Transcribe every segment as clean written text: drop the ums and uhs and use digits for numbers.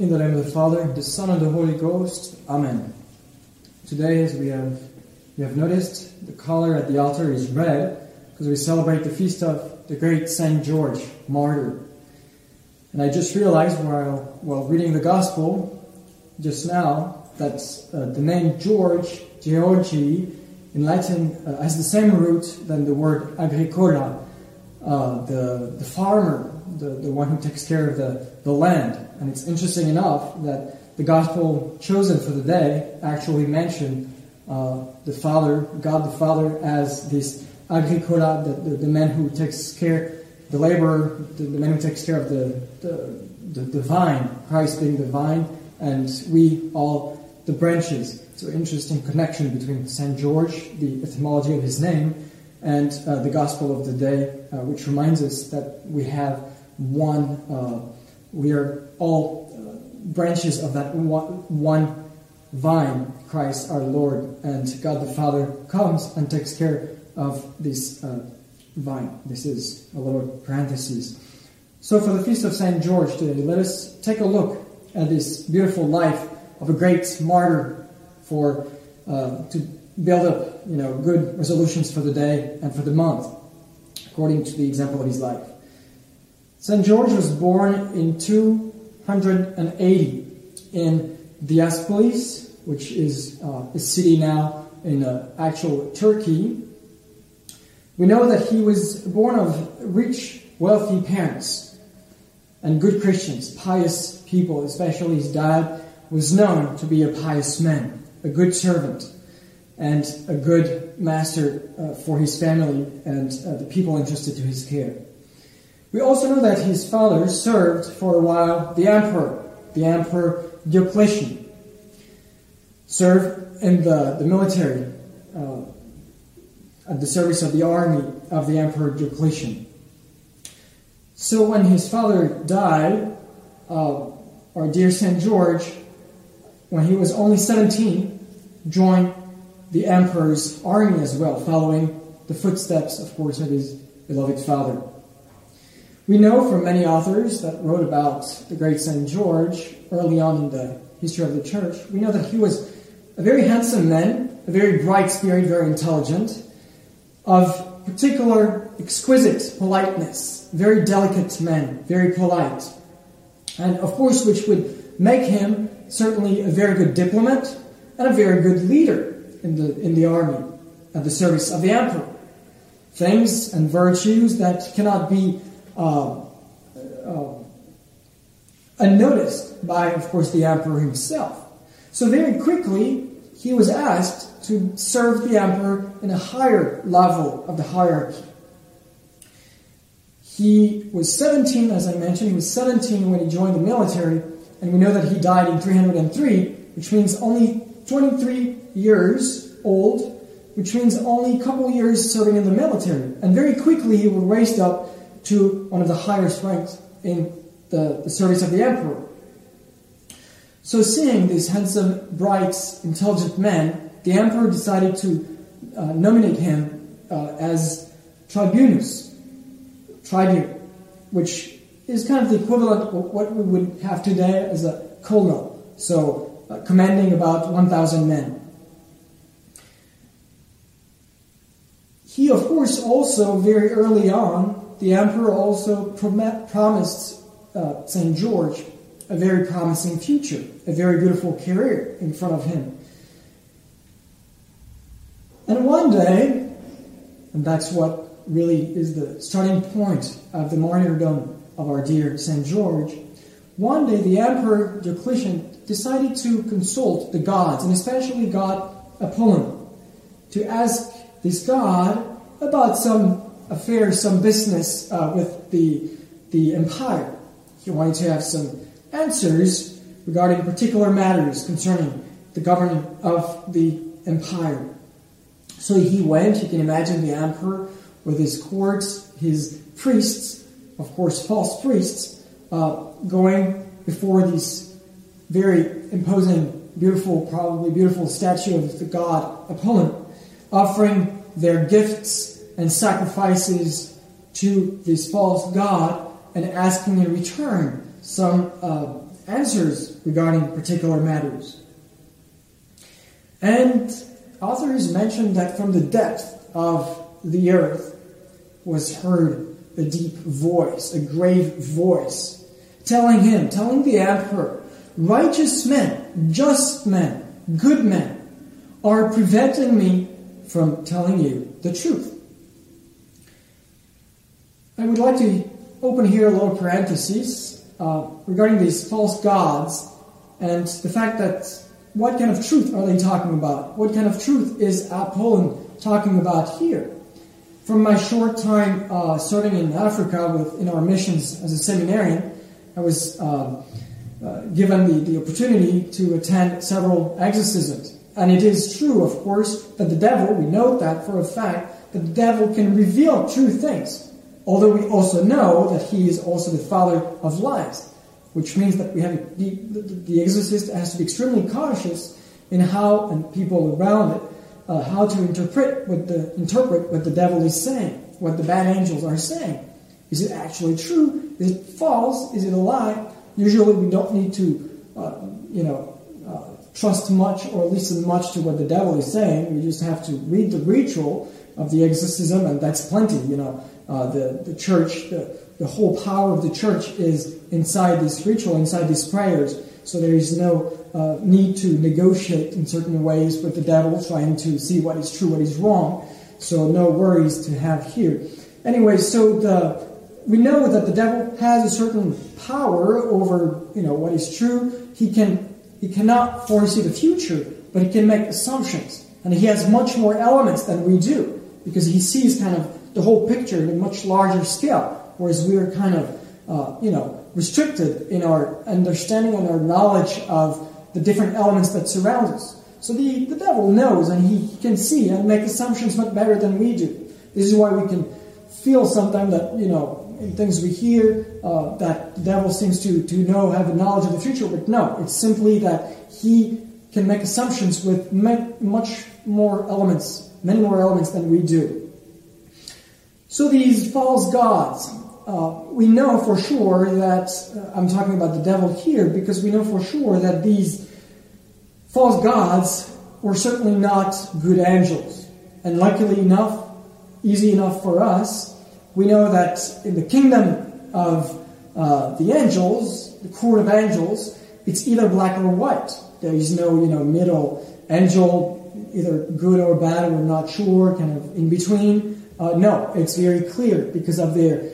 In the name of the Father, the Son, and the Holy Ghost. Amen. Today, as we have noticed, the color at the altar is red, because we celebrate the feast of the great Saint George, martyr. And I just realized while reading the Gospel just now that the name George, Georgi, in Latin has the same root than the word agricola, the farmer, the one who takes care of the land. And it's interesting enough that the Gospel chosen for the day actually mentioned the Father, God the Father, as this agricola, the man who takes care, the laborer, the man who takes care of the vine, Christ being the vine, and we all the branches. It's an interesting connection between Saint George, the etymology of his name, and the Gospel of the day, which reminds us that we have one, we are all branches of that one vine, Christ our Lord, and God the Father comes and takes care of this vine. This is a little parenthesis. So for the Feast of Saint George today, let us take a look at this beautiful life of a great martyr for to build up, good resolutions for the day and for the month, according to the example of his life. Saint George was born in 280 in Diaspolis, which is a city now in actual Turkey. We know that he was born of rich, wealthy parents and good Christians, pious people, especially his dad was known to be a pious man, a good servant, and a good master for his family and the people entrusted to his care. We also know that his father served for a while the Emperor Diocletian, served in the military, at the service of the army of the Emperor Diocletian. So when his father died, our dear Saint George, when he was only 17, joined the Emperor's army as well, following the footsteps, of course, of his beloved father. We know from many authors that wrote about the great Saint George early on in the history of the Church, we know that he was a very handsome man, a very bright spirit, very intelligent, of particular exquisite politeness, very delicate man, very polite, and of course which would make him certainly a very good diplomat and a very good leader in the army at the service of the Emperor. Things and virtues that cannot be unnoticed by, of course, the Emperor himself. So very quickly, he was asked to serve the Emperor in a higher level of the hierarchy. He was 17, as I mentioned, he was 17 when he joined the military, and we know that he died in 303, which means only 23 years old, which means only a couple years serving in the military. And very quickly, he was raised up to one of the highest ranks in the service of the Emperor. So seeing this handsome, bright, intelligent man, the Emperor decided to nominate him as tribune, which is kind of the equivalent of what we would have today as a colonel, so commanding about 1,000 men. He, of course, also very early on, the Emperor also promised Saint George a very promising future, a very beautiful career in front of him. And one day, and that's what really is the starting point of the martyrdom of our dear Saint George, one day the Emperor Diocletian decided to consult the gods, and especially god Apollon, to ask this god about some affair, some business with the empire. He wanted to have some answers regarding particular matters concerning the governing of the empire. So he went, you can imagine the emperor with his court, his priests, of course false priests, going before this very imposing, probably beautiful statue of the god Apollon, offering their gifts and sacrifices to this false god, and asking in return some answers regarding particular matters. And authors mention that from the depth of the earth was heard a deep voice, a grave voice, telling the emperor, righteous men, just men, good men, are preventing me from telling you the truth. I would like to open here a little parenthesis regarding these false gods and the fact that what kind of truth are they talking about? What kind of truth is Apollon talking about here? From my short time serving in Africa in our missions as a seminarian, I was given the opportunity to attend several exorcisms. And it is true, of course, that the devil, we know that for a fact, that the devil can reveal true things. Although we also know that he is also the father of lies, which means that we have the exorcist has to be extremely cautious in how, and people around it, how to interpret what the devil is saying, what the bad angels are saying. Is it actually true? Is it false? Is it a lie? Usually we don't need to, trust much or listen much to what the devil is saying. We just have to read the ritual of the exorcism, and that's plenty. The church, the whole power of the church is inside this ritual, inside these prayers. So there is no need to negotiate in certain ways with the devil, trying to see what is true, what is wrong. So no worries to have here. Anyway, so we know that the devil has a certain power over what is true. He cannot foresee the future, but he can make assumptions. And he has much more elements than we do, because he sees kind of the whole picture in a much larger scale, whereas we are kind of, restricted in our understanding and our knowledge of the different elements that surround us. So the devil knows, and he can see and make assumptions much better than we do. This is why we can feel sometimes that, in things we hear, that the devil seems to know, have a knowledge of the future, but no, it's simply that he can make assumptions with many more elements than we do. So these false gods, we know for sure that, I'm talking about the devil here, because we know for sure that these false gods were certainly not good angels. And luckily enough, easy enough for us, we know that in the kingdom of the angels, the court of angels, it's either black or white. There is no, middle angel, either good or bad, we're not sure, kind of in between. No, it's very clear because of their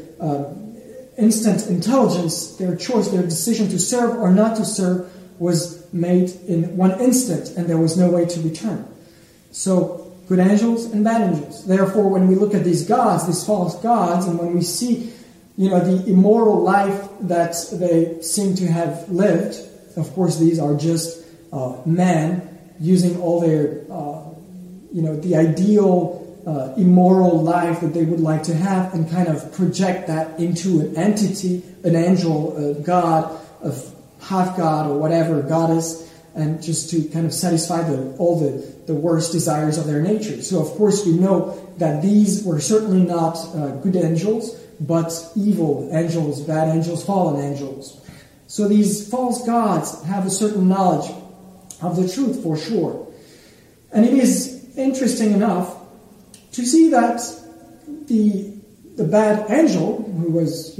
instant intelligence, their choice, their decision to serve or not to serve was made in one instant, and there was no way to return. So, good angels and bad angels. Therefore, when we look at these gods, these false gods, and when we see, the immoral life that they seem to have lived, of course, these are just men using all their, the ideal immoral life that they would like to have, and kind of project that into an entity, an angel, a god, a half-god or whatever, goddess, and just to kind of satisfy all the worst desires of their nature. So, of course, we know that these were certainly not good angels, but evil angels, bad angels, fallen angels. So these false gods have a certain knowledge of the truth, for sure. And it is interesting enough to see that the bad angel, who was,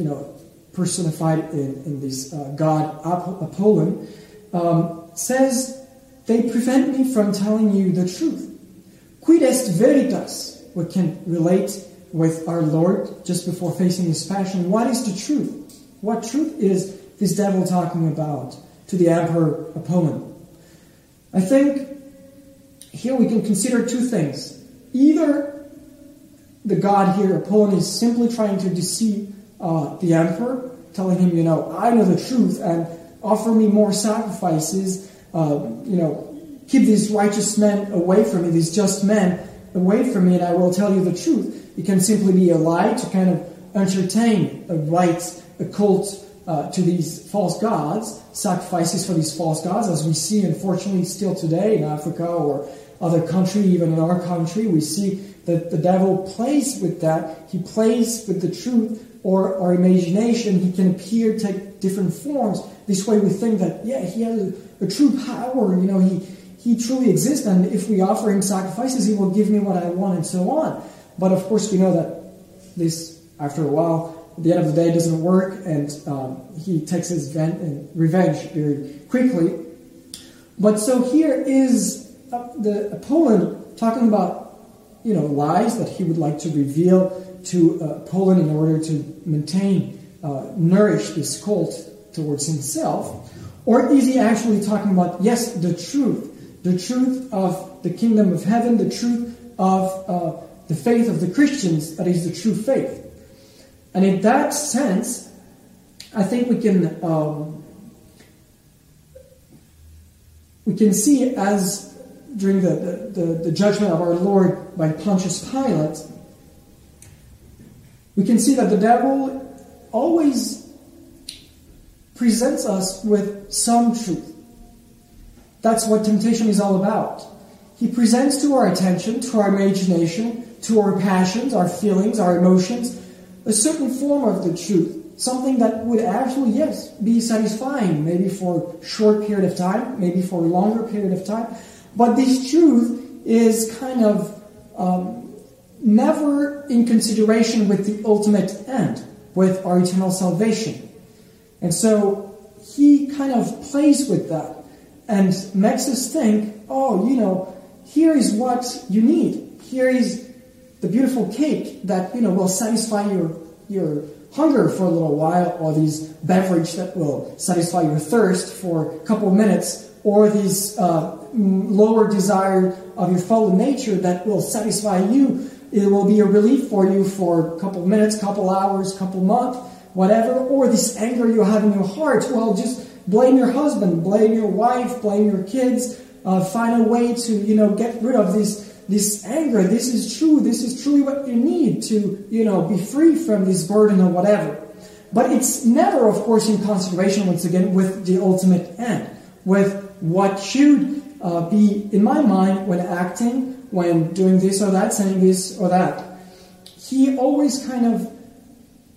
personified in this god Apollon, says, they prevent me from telling you the truth. Quid est veritas? We can relate with our Lord just before facing his passion. What is the truth? What truth is this devil talking about to the emperor Apollon? I think here we can consider two things. Either the god here, Apollon, is simply trying to deceive the emperor, telling him, I know the truth, and offer me more sacrifices, keep these righteous men away from me, these just men away from me, and I will tell you the truth. It can simply be a lie to kind of entertain a cult to these false gods, sacrifices for these false gods, as we see, unfortunately, still today in Africa or other country, even in our country, we see that the devil plays with that. He plays with the truth or our imagination. He can appear, take different forms. This way we think that, yeah, he has a true power, you know, he truly exists, and if we offer him sacrifices, he will give me what I want, and so on. But of course, we know that this, after a while, at the end of the day, doesn't work, and he takes his revenge very quickly. But so here is the Apollon talking about, you know, lies that he would like to reveal to Apollon in order to maintain, nourish this cult towards himself. Or is he actually talking about, yes, the truth of the kingdom of heaven, the truth of the faith of the Christians, that is the true faith? And in that sense, I think we can see, as during the judgment of our Lord by Pontius Pilate, we can see that the devil always presents us with some truth. That's what temptation is all about. He presents to our attention, to our imagination, to our passions, our feelings, our emotions, a certain form of the truth. Something that would actually, yes, be satisfying, maybe for a short period of time, maybe for a longer period of time. But this truth is kind of never in consideration with the ultimate end, with our eternal salvation. And so he kind of plays with that and makes us think, oh, you know, here is what you need. Here is the beautiful cake that, you know, will satisfy your hunger for a little while, or this beverage that will satisfy your thirst for a couple of minutes, or this lower desire of your fallen nature that will satisfy you. It will be a relief for you for a couple of minutes, couple hours, couple months, whatever. Or this anger you have in your heart, well, just blame your husband, blame your wife, blame your kids. Find a way to, you know, get rid of this anger. This is true. This is truly what you need to, you know, be free from this burden or whatever. But it's never, of course, in consideration, once again, with the ultimate end, with what should be in my mind when acting, when doing this or that, saying this or that. He always kind of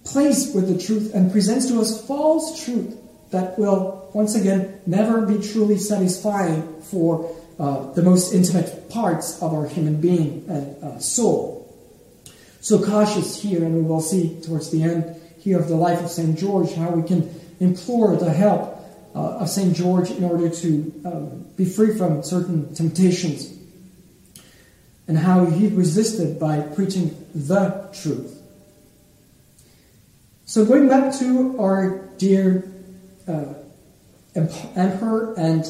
plays with the truth and presents to us false truth that will, once again, never be truly satisfying for the most intimate parts of our human being and soul. So cautious here, and we will see towards the end here of the life of Saint George how we can implore the help of Saint George in order to be free from certain temptations, and how he resisted by preaching the truth. So going back to our dear Emperor and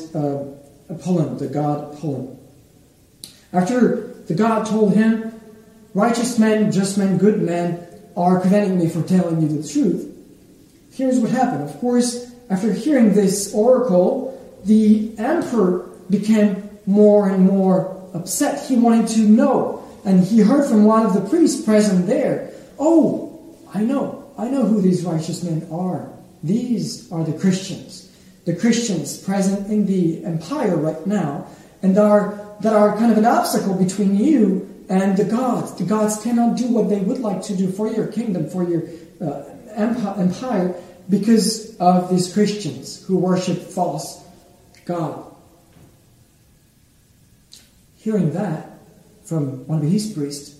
Apollon, the god Apollon. After the god told him, righteous men, just men, good men are preventing me from telling you the truth, here's what happened. Of course, after hearing this oracle, the emperor became more and more upset. He wanted to know, and he heard from one of the priests present there, oh, I know who these righteous men are. These are the Christians present in the empire right now, and that are kind of an obstacle between you and the gods. The gods cannot do what they would like to do for your kingdom, for your empire, because of these Christians who worship false gods. Hearing that from one of his priests,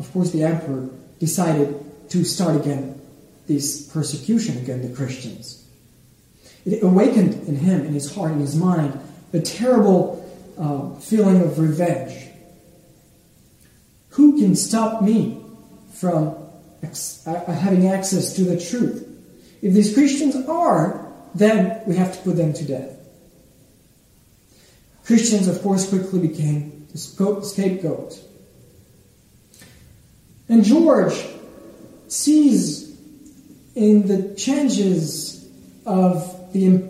of course the emperor decided to start again this persecution against the Christians. It awakened in him, in his heart, in his mind, a terrible feeling of revenge. Who can stop me from having access to the truth? If these Christians are, then we have to put them to death. Christians, of course, quickly became the scapegoat. And George sees in the changes of the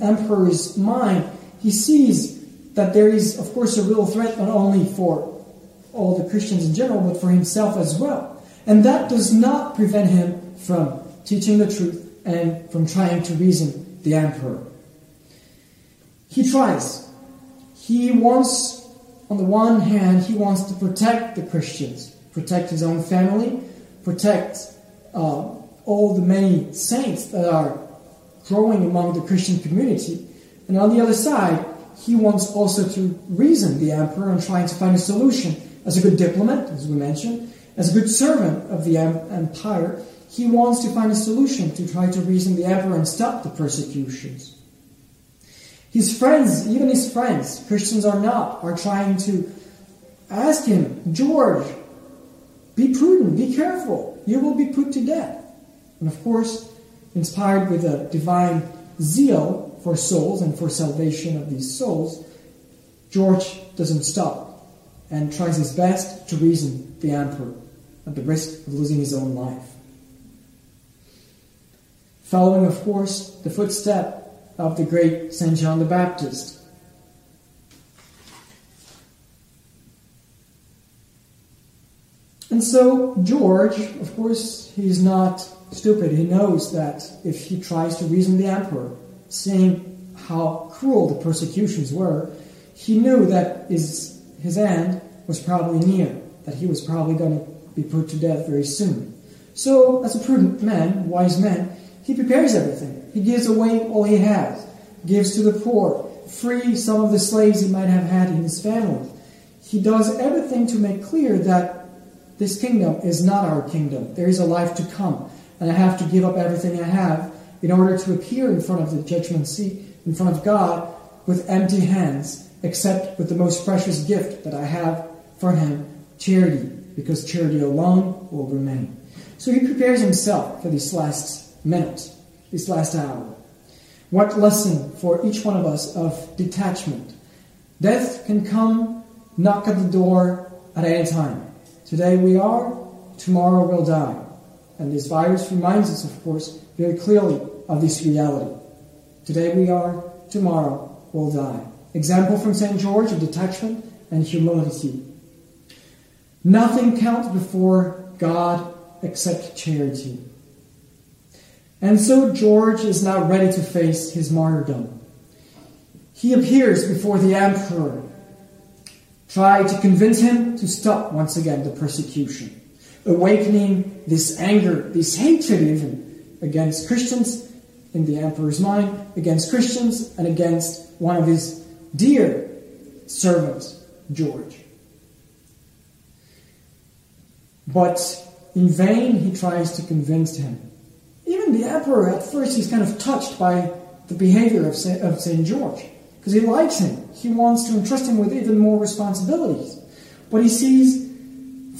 emperor's mind, he sees that there is, of course, a real threat not only for all the Christians in general, but for himself as well. And that does not prevent him from teaching the truth and from trying to reason the emperor. He tries. He wants, on the one hand, he wants to protect the Christians, protect his own family, protect all the many saints that are growing among the Christian community. And on the other side, he wants also to reason the emperor and trying to find a solution. As a good diplomat, as we mentioned, as a good servant of the empire, he wants to find a solution to try to reason the emperor and stop the persecutions. His friends, even his friends, Christians or not, are trying to ask him, George, be prudent, be careful, you will be put to death. And of course, inspired with a divine zeal for souls and for salvation of these souls, George doesn't stop and tries his best to reason the emperor at the risk of losing his own life. Following, of course, the footstep of the great Saint John the Baptist. And so George, of course, he's not stupid. He knows that if he tries to reason the emperor, seeing how cruel the persecutions were, he knew that his end was probably near, that he was probably going to be put to death very soon. So, as a prudent man, wise man, he prepares everything. He gives away all he has, gives to the poor, free some of the slaves he might have had in his family. He does everything to make clear that this kingdom is not our kingdom. There is a life to come, and I have to give up everything I have in order to appear in front of the judgment seat, in front of God, with empty hands, except with the most precious gift that I have for him, charity, because charity alone will remain. So he prepares himself for this last minute, this last hour. What lesson for each one of us of detachment. Death can come, knock at the door at any time. Today we are, tomorrow we'll die. And this virus reminds us, of course, very clearly of this reality. Today we are, tomorrow we'll die. Example from St. George of detachment and humility. Nothing counts before God except charity. And so George is now ready to face his martyrdom. He appears before the emperor, try to convince him to stop once again the persecution, awakening this anger, this hatred even, against Christians in the emperor's mind, against Christians and against one of his dear servants, George. But in vain he tries to convince him. Even the emperor at first is kind of touched by the behavior of St. George, because he likes him. He wants to entrust him with even more responsibilities. But he sees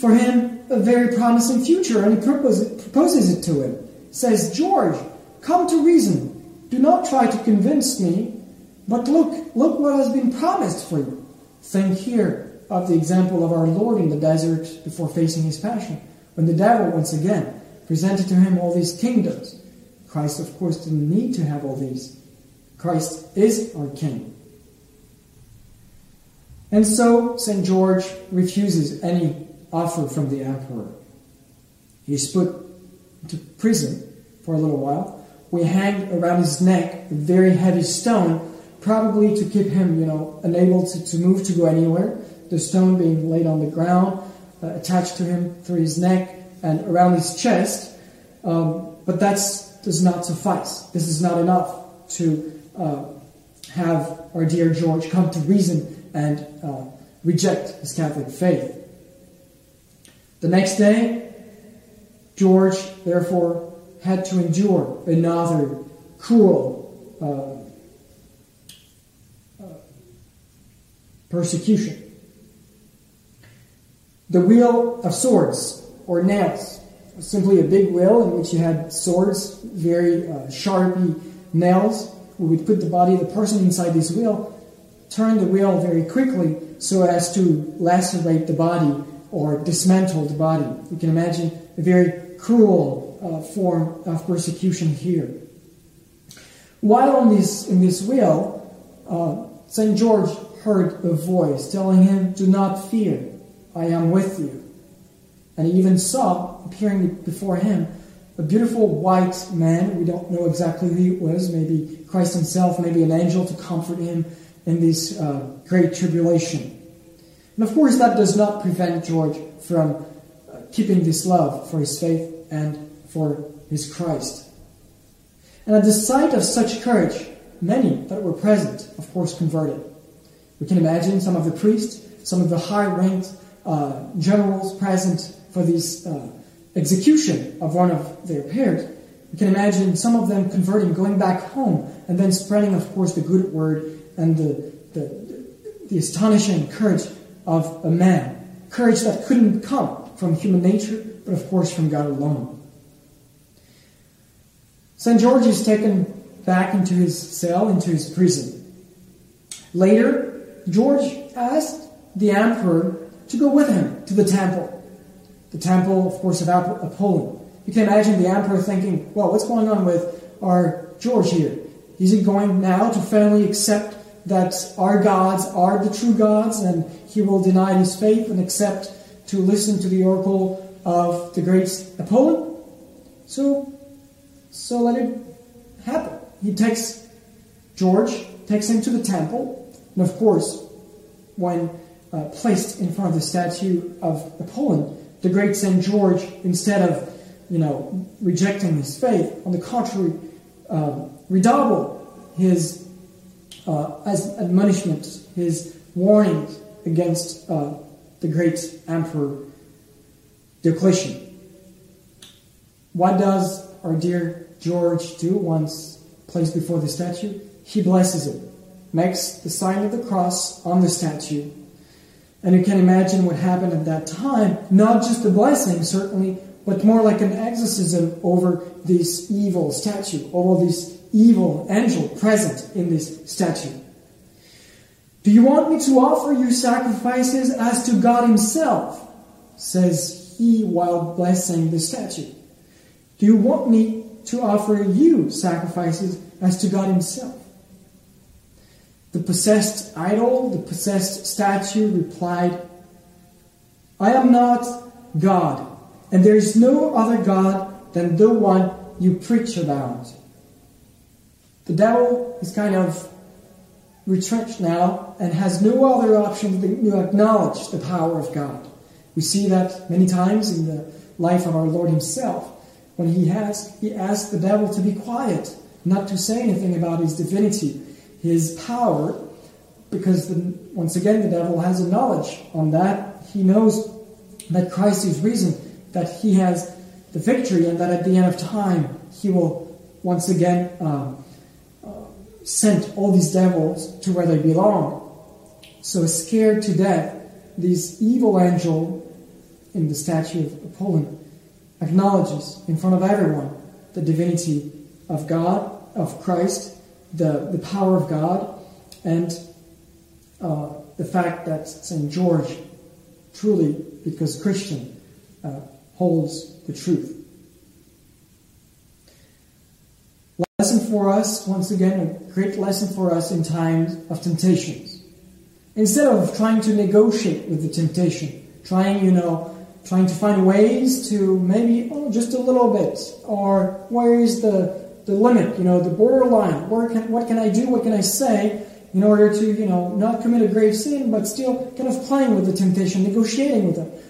for him a very promising future, and he proposes it to him. Says, George, come to reason. Do not try to convince me, but look what has been promised for you. Think here of the example of our Lord in the desert before facing his passion, when the devil once again presented to him all these kingdoms. Christ, of course, didn't need to have all these. Christ is our King. And so, St. George refuses any offer from the emperor. He is put into prison for a little while. We hang around his neck a very heavy stone, probably to keep him, unable to move, to go anywhere. The stone being laid on the ground, attached to him through his neck and around his chest. But that does not suffice. This is not enough to have our dear George come to reason and reject his Catholic faith. The next day, George, therefore, had to endure another cruel persecution. The wheel of swords, or nails, was simply a big wheel in which you had swords, very sharpy nails. We would put the body of the person inside this wheel, turn the wheel very quickly so as to lacerate the body or dismantle the body. You can imagine a very cruel form of persecution here. While in this wheel, St. George heard a voice telling him, "Do not fear, I am with you." And he even saw, appearing before him, a beautiful white man. We don't know exactly who it was, maybe Christ himself, maybe an angel to comfort him in this great tribulation. And of course that does not prevent George from keeping this love for his faith and for his Christ. And at the sight of such courage, many that were present, of course, converted. We can imagine some of the priests, some of the high-ranked generals present for this execution of one of their peers. We can imagine some of them converting, going back home, and then spreading, of course, the good word and the astonishing courage of a man. Courage that couldn't come from human nature, but of course from God alone. St. George is taken back into his cell, into his prison. Later, George asked the emperor to go with him to the temple. The temple, of course, of Apollon. You can imagine the emperor thinking, well, what's going on with our George here? Is he going now to finally accept that our gods are the true gods, and he will deny his faith and accept to listen to the oracle of the great Apollon? So let it happen. George takes him to the temple, and of course, when placed in front of the statue of Apollon, the great Saint George, instead of rejecting his faith, on the contrary, redoubled his admonishments, his warnings against the great emperor Diocletian. What does our dear George do once placed before the statue? He blesses it, makes the sign of the cross on the statue. And you can imagine what happened at that time, not just the blessing, certainly, but more like an exorcism over this evil statue, over this evil angel present in this statue. Do you want me to offer you sacrifices as to God himself? Says he while blessing the statue. Do you want me to offer you sacrifices as to God himself? The possessed idol, the possessed statue replied, I am not God, and there is no other God than the one you preach about. The devil is kind of retrenched now and has no other option than to acknowledge the power of God. We see that many times in the life of our Lord himself, when he asked the devil to be quiet, not to say anything about his divinity, his power, because once again the devil has a knowledge on that. He knows that Christ is risen, that he has the victory, and that at the end of time he will once again send all these devils to where they belong. So scared to death, this evil angel in the statue of Apollon acknowledges in front of everyone the divinity of God, of Christ, the power of God, and the fact that St. George truly, because Christian, holds the truth. Lesson for us, once again, a great lesson for us in times of temptations. Instead of trying to negotiate with the temptation, trying to find ways to maybe, just a little bit, or where is the limit, the borderline, what can I do, what can I say, in order to, not commit a grave sin, but still kind of playing with the temptation, negotiating with it.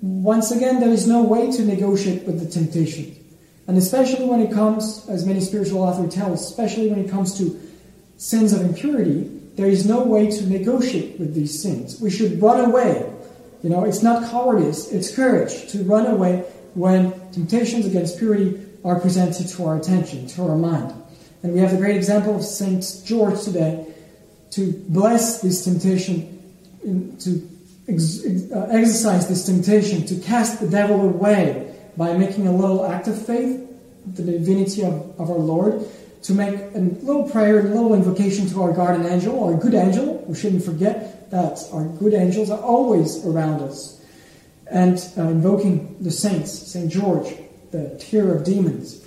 Once again, there is no way to negotiate with the temptation. And especially when it comes, as many spiritual authors tell, especially when it comes to sins of impurity, there is no way to negotiate with these sins. We should run away. It's not cowardice, it's courage to run away when temptations against purity are presented to our attention, to our mind. And we have the great example of Saint George today to bless this temptation, to exercise this temptation, to cast the devil away by making a little act of faith, the divinity of our Lord, to make a little prayer, a little invocation to our guardian angel, our good angel. We shouldn't forget that our good angels are always around us. And invoking the saints, Saint George, the terror of demons.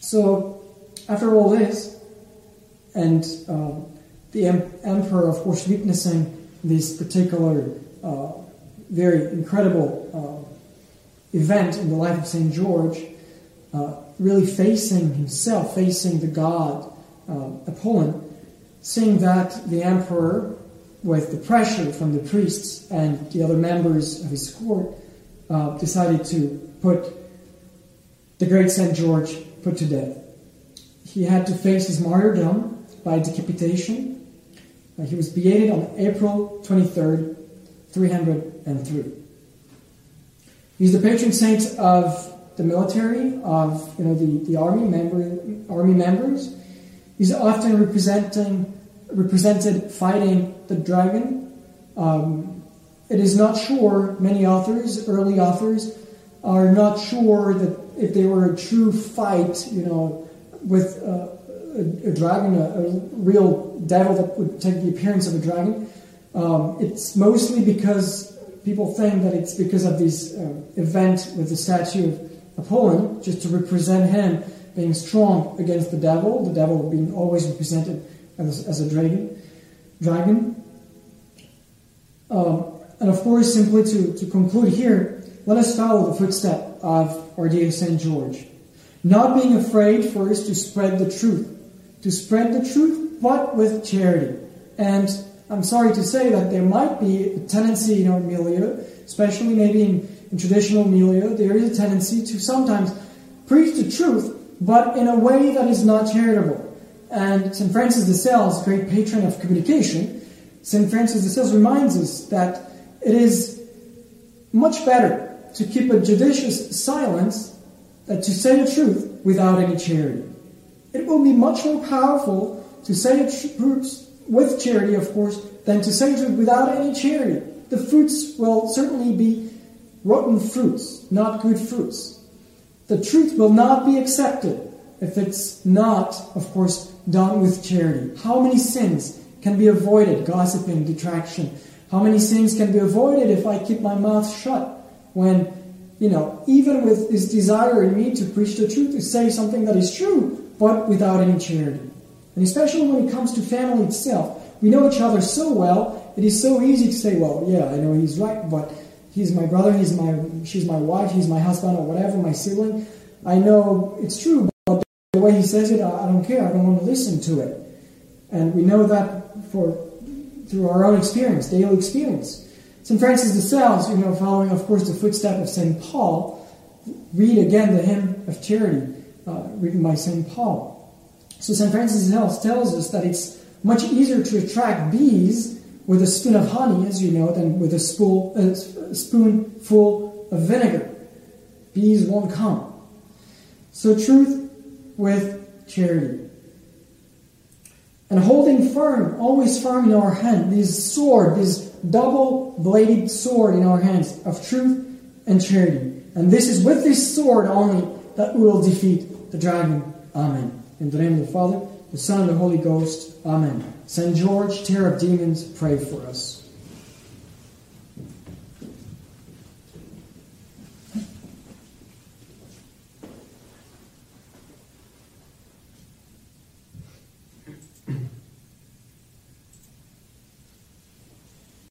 So, after all this, and the emperor, of course, witnessing this particular, very incredible event in the life of St. George, really facing himself, facing the god Apollon, seeing that the emperor, with the pressure from the priests and the other members of his court, decided to put the great Saint George put to death. He had to face his martyrdom by decapitation. He was beheaded on April 23rd, 303. He's the patron saint of the military, of the army members. He's often represented fighting the dragon. It is not sure, many authors, early authors, are not sure that if they were a true fight, with a dragon, a real devil that would take the appearance of a dragon. It's mostly because people think that it's because of this event with the statue of Apollon, just to represent him being strong against the devil being always represented as a dragon. And of course, simply to conclude here, let us follow the footstep of our dear Saint George, not being afraid first to spread the truth, but with charity. And I'm sorry to say that there might be a tendency in our milieu, especially maybe in traditional milieu, there is a tendency to sometimes preach the truth, but in a way that is not charitable. And Saint Francis de Sales, great patron of communication, Saint Francis de Sales reminds us that it is much better to keep a judicious silence than to say the truth without any charity. It will be much more powerful to say the truth with charity, of course, than to say the truth without any charity. The fruits will certainly be rotten fruits, not good fruits. The truth will not be accepted if it's not, of course, done with charity. How many sins can be avoided? Gossiping, detraction. How many sins can be avoided if I keep my mouth shut when, even with this desire in me to preach the truth, to say something that is true, but without any charity. And especially when it comes to family itself. We know each other so well, it is so easy to say, well, yeah, I know he's right, but he's my brother, she's my wife, he's my husband, or whatever, my sibling. I know it's true, but the way he says it, I don't care, I don't want to listen to it. And we know that through our own experience, daily experience. St. Francis de Sales, following, of course, the footstep of St. Paul, read again the hymn of charity, written by St. Paul. So St. Francis de Sales tells us that it's much easier to attract bees with a spoon of honey, as you know, than with a spoonful of vinegar. Bees won't come. So truth with charity. And holding firm, always firm in our hand, this sword, this double-bladed sword in our hands of truth and charity. And this is with this sword only that we will defeat the dragon. Amen. In the name of the Father, the Son, and the Holy Ghost. Amen. Saint George, terror of demons, pray for us.